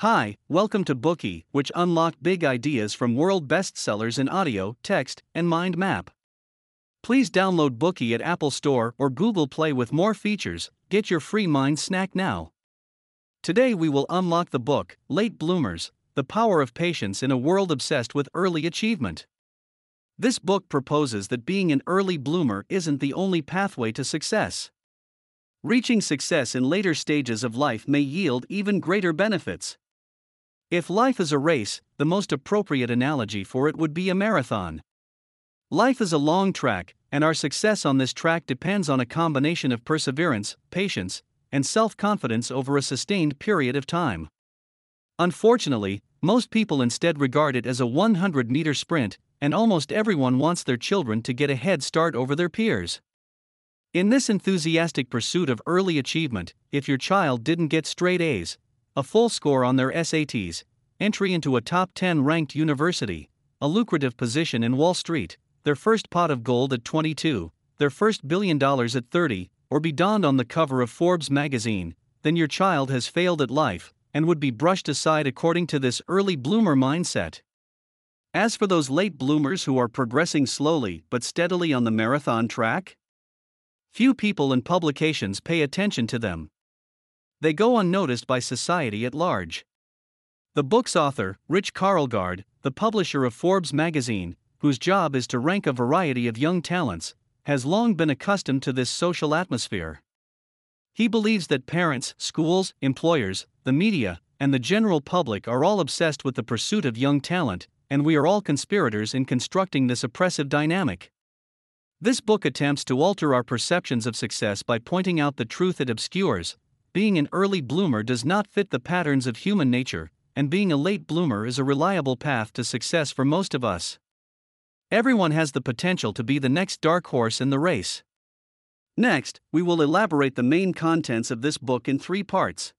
Hi, welcome to Bookie, which unlocked big ideas from world bestsellers in audio, text, and mind map. Please download Bookie at Apple Store or Google Play with more features. Get your free mind snack now. Today we will unlock the book, Late Bloomers, The Power of Patience in a World Obsessed with Early Achievement. This book proposes that being an early bloomer isn't the only pathway to success. Reaching success in later stages of life may yield even greater benefits. If life is a race, the most appropriate analogy for it would be a marathon. Life is a long track, and our success on this track depends on a combination of perseverance, patience, and self-confidence over a sustained period of time. Unfortunately, most people instead regard it as a 100-meter sprint, and almost everyone wants their children to get a head start over their peers. In this enthusiastic pursuit of early achievement, if your child didn't get straight A's, a full score on their SATs, entry into a top 10 ranked university, a lucrative position in Wall Street, their first pot of gold at 22, their first $1 billion at 30, or be donned on the cover of Forbes magazine, then your child has failed at life and would be brushed aside according to this early bloomer mindset. As for those late bloomers who are progressing slowly but steadily on the marathon track, few people and publications pay attention to them. They go unnoticed by society at large. The book's author, Rich Karlgaard, the publisher of Forbes magazine, whose job is to rank a variety of young talents, has long been accustomed to this social atmosphere. He believes that parents, schools, employers, the media, and the general public are all obsessed with the pursuit of young talent, and we are all conspirators in constructing this oppressive dynamic. This book attempts to alter our perceptions of success by pointing out the truth it obscures. Being an early bloomer does not fit the patterns of human nature, and being a late bloomer is a reliable path to success for most of us. Everyone has the potential to be the next dark horse in the race. Next, we will elaborate the main contents of this book in three parts.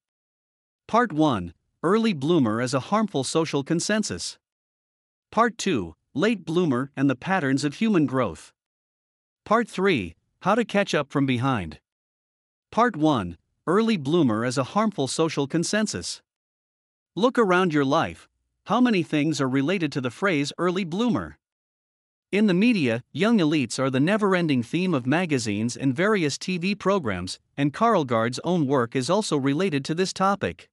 Part 1, Early Bloomer as a Harmful Social Consensus. Part 2, Late Bloomer and the Patterns of Human Growth. Part 3, How to Catch Up from Behind. Part 1, Early Bloomer as a Harmful Social Consensus. Look around your life. How many things are related to the phrase early bloomer? In the media, young elites are the never-ending theme of magazines and various TV programs, and Karlgaard's own work is also related to this topic.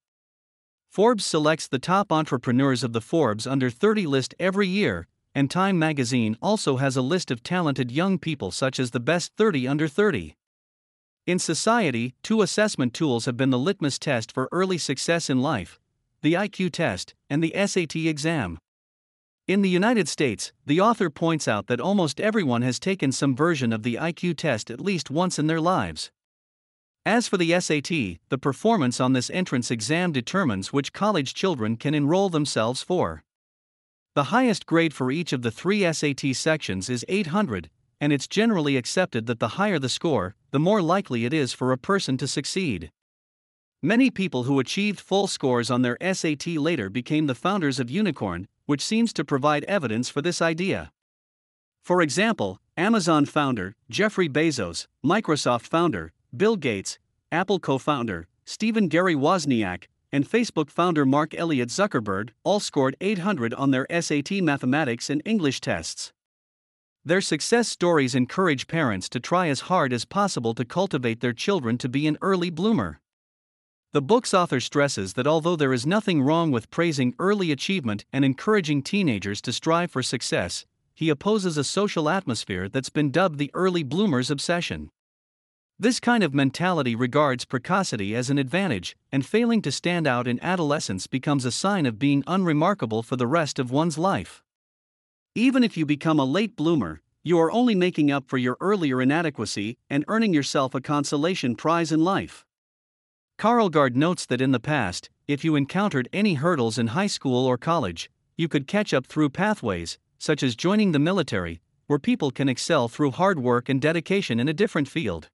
Forbes selects the top entrepreneurs of the Forbes Under 30 list every year, and Time magazine also has a list of talented young people such as the best 30 under 30. In society, two assessment tools have been the litmus test for early success in life: the IQ test and the SAT exam. In the United States, the author points out that almost everyone has taken some version of the IQ test at least once in their lives. As for the SAT, the performance on this entrance exam determines which college children can enroll themselves for. The highest grade for each of the three SAT sections is 800. And it's generally accepted that the higher the score, the more likely it is for a person to succeed. Many people who achieved full scores on their SAT later became the founders of Unicorn, which seems to provide evidence for this idea. For example, Amazon founder Jeffrey Bezos, Microsoft founder Bill Gates, Apple co-founder Stephen Gary Wozniak, and Facebook founder Mark Elliott Zuckerberg all scored 800 on their SAT mathematics and English tests. Their success stories encourage parents to try as hard as possible to cultivate their children to be an early bloomer. The book's author stresses that although there is nothing wrong with praising early achievement and encouraging teenagers to strive for success, he opposes a social atmosphere that's been dubbed the early bloomer's obsession. This kind of mentality regards precocity as an advantage, and failing to stand out in adolescence becomes a sign of being unremarkable for the rest of one's life. Even if you become a late bloomer, you are only making up for your earlier inadequacy and earning yourself a consolation prize in life. Karlgaard notes that in the past, if you encountered any hurdles in high school or college, you could catch up through pathways, such as joining the military, where people can excel through hard work and dedication in a different field.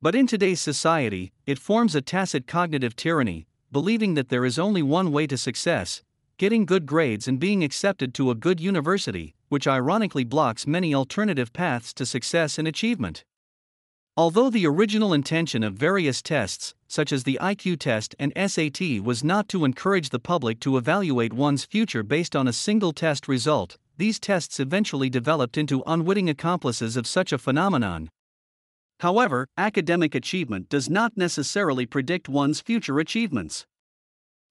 But in today's society, it forms a tacit cognitive tyranny, believing that there is only one way to success: getting good grades and being accepted to a good university, which ironically blocks many alternative paths to success and achievement. Although the original intention of various tests, such as the IQ test and SAT, was not to encourage the public to evaluate one's future based on a single test result, these tests eventually developed into unwitting accomplices of such a phenomenon. However, academic achievement does not necessarily predict one's future achievements.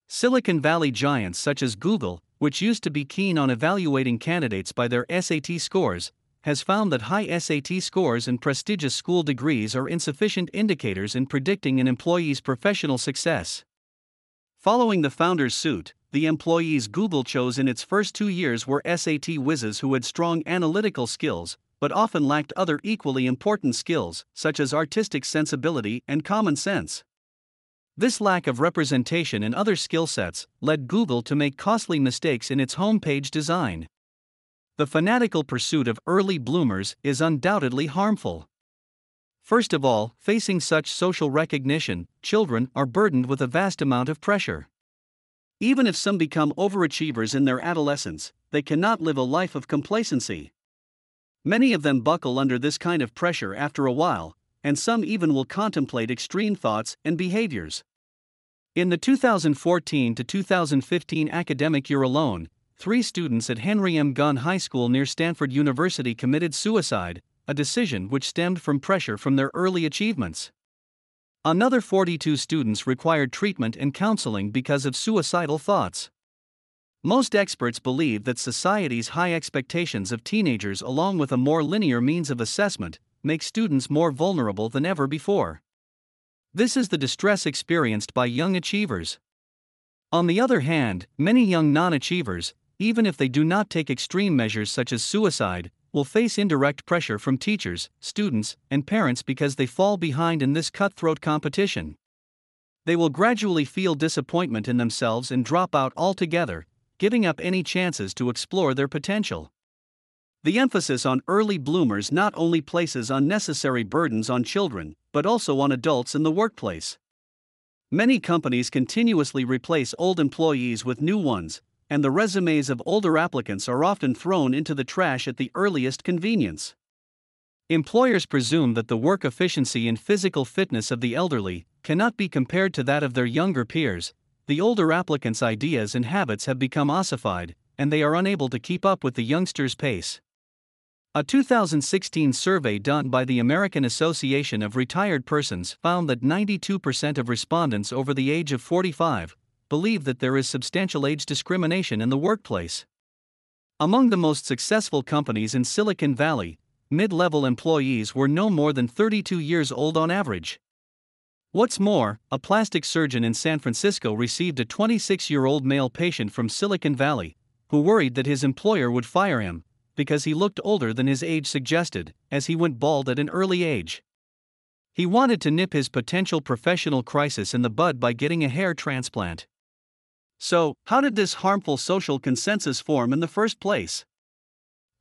Silicon Valley giants such as Google, which used to be keen on evaluating candidates by their SAT scores, has found that high SAT scores and prestigious school degrees are insufficient indicators in predicting an employee's professional success. Following the founder's suit, the employees Google chose in its first 2 years were SAT whizzes who had strong analytical skills, but often lacked other equally important skills, such as artistic sensibility and common sense. This lack of representation in other skill sets led Google to make costly mistakes in its homepage design. The fanatical pursuit of early bloomers is undoubtedly harmful. First of all, facing such social recognition, children are burdened with a vast amount of pressure. Even if some become overachievers in their adolescence, they cannot live a life of complacency. Many of them buckle under this kind of pressure after a while, and some even will contemplate extreme thoughts and behaviors. In the 2014 to 2015 academic year alone, 3 students at Henry M. Gunn High School near Stanford University committed suicide, a decision which stemmed from pressure from their early achievements. Another 42 students required treatment and counseling because of suicidal thoughts. Most experts believe that society's high expectations of teenagers, along with a more linear means of assessment, make students more vulnerable than ever before. This is the distress experienced by young achievers. On the other hand, many young non-achievers, even if they do not take extreme measures such as suicide, will face indirect pressure from teachers, students, and parents because they fall behind in this cutthroat competition. They will gradually feel disappointment in themselves and drop out altogether, giving up any chances to explore their potential. The emphasis on early bloomers not only places unnecessary burdens on children, but also on adults in the workplace. Many companies continuously replace old employees with new ones, and the resumes of older applicants are often thrown into the trash at the earliest convenience. Employers presume that the work efficiency and physical fitness of the elderly cannot be compared to that of their younger peers. The older applicants' ideas and habits have become ossified, and they are unable to keep up with the youngsters' pace. A 2016 survey done by the American Association of Retired Persons found that 92% of respondents over the age of 45 believe that there is substantial age discrimination in the workplace. Among the most successful companies in Silicon Valley, mid-level employees were no more than 32 years old on average. What's more, a plastic surgeon in San Francisco received a 26-year-old male patient from Silicon Valley who worried that his employer would fire him because he looked older than his age suggested, as he went bald at an early age. He wanted to nip his potential professional crisis in the bud by getting a hair transplant. So, how did this harmful social consensus form in the first place?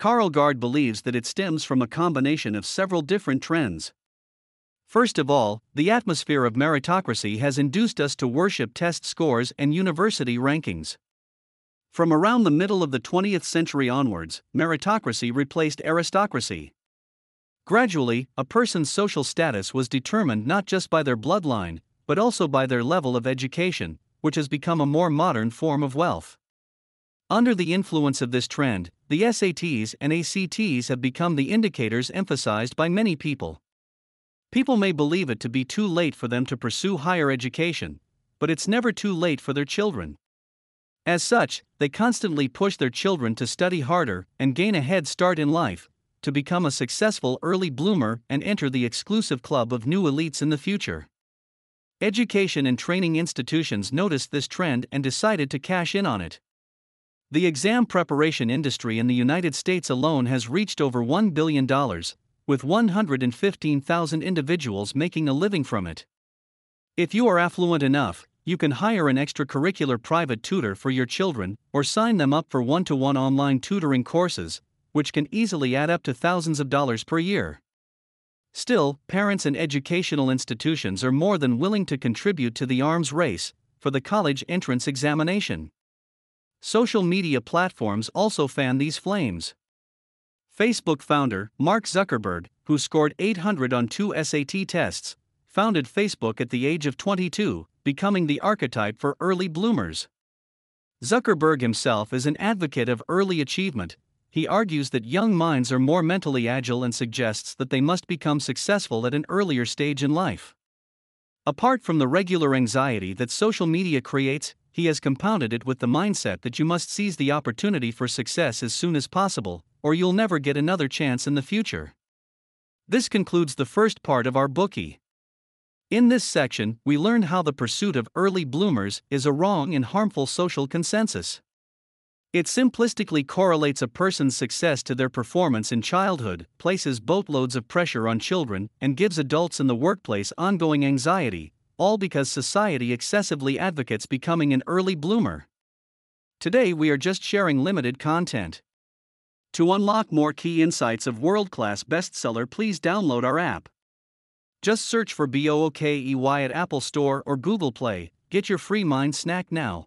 Karlgaard believes that it stems from a combination of several different trends. First of all, the atmosphere of meritocracy has induced us to worship test scores and university rankings. From around the middle of the 20th century onwards, meritocracy replaced aristocracy. Gradually, a person's social status was determined not just by their bloodline, but also by their level of education, which has become a more modern form of wealth. Under the influence of this trend, the SATs and ACTs have become the indicators emphasized by many people. People may believe it to be too late for them to pursue higher education, but it's never too late for their children. As such, they constantly push their children to study harder and gain a head start in life, to become a successful early bloomer and enter the exclusive club of new elites in the future. Education and training institutions noticed this trend and decided to cash in on it. The exam preparation industry in the United States alone has reached over $1 billion, with 115,000 individuals making a living from it. If you are affluent enough, you can hire an extracurricular private tutor for your children or sign them up for one-to-one online tutoring courses, which can easily add up to thousands of dollars per year. Still, parents and educational institutions are more than willing to contribute to the arms race for the college entrance examination. Social media platforms also fan these flames. Facebook founder Mark Zuckerberg who scored 800 on 2 SAT tests, founded Facebook at the age of 22, becoming the archetype for early bloomers. Zuckerberg himself is an advocate of early achievement. He argues that young minds are more mentally agile and suggests that they must become successful at an earlier stage in life. Apart from the regular anxiety that social media creates, he has compounded it with the mindset that you must seize the opportunity for success as soon as possible, or you'll never get another chance in the future. This concludes the first part of our bookie. In this section, we learned how the pursuit of early bloomers is a wrong and harmful social consensus. It simplistically correlates a person's success to their performance in childhood, places boatloads of pressure on children, and gives adults in the workplace ongoing anxiety, all because society excessively advocates becoming an early bloomer. Today we are just sharing limited content. To unlock more key insights of world-class bestseller, please download our app. Just search for BOOKEY at Apple Store or Google Play. Get your free mind snack now.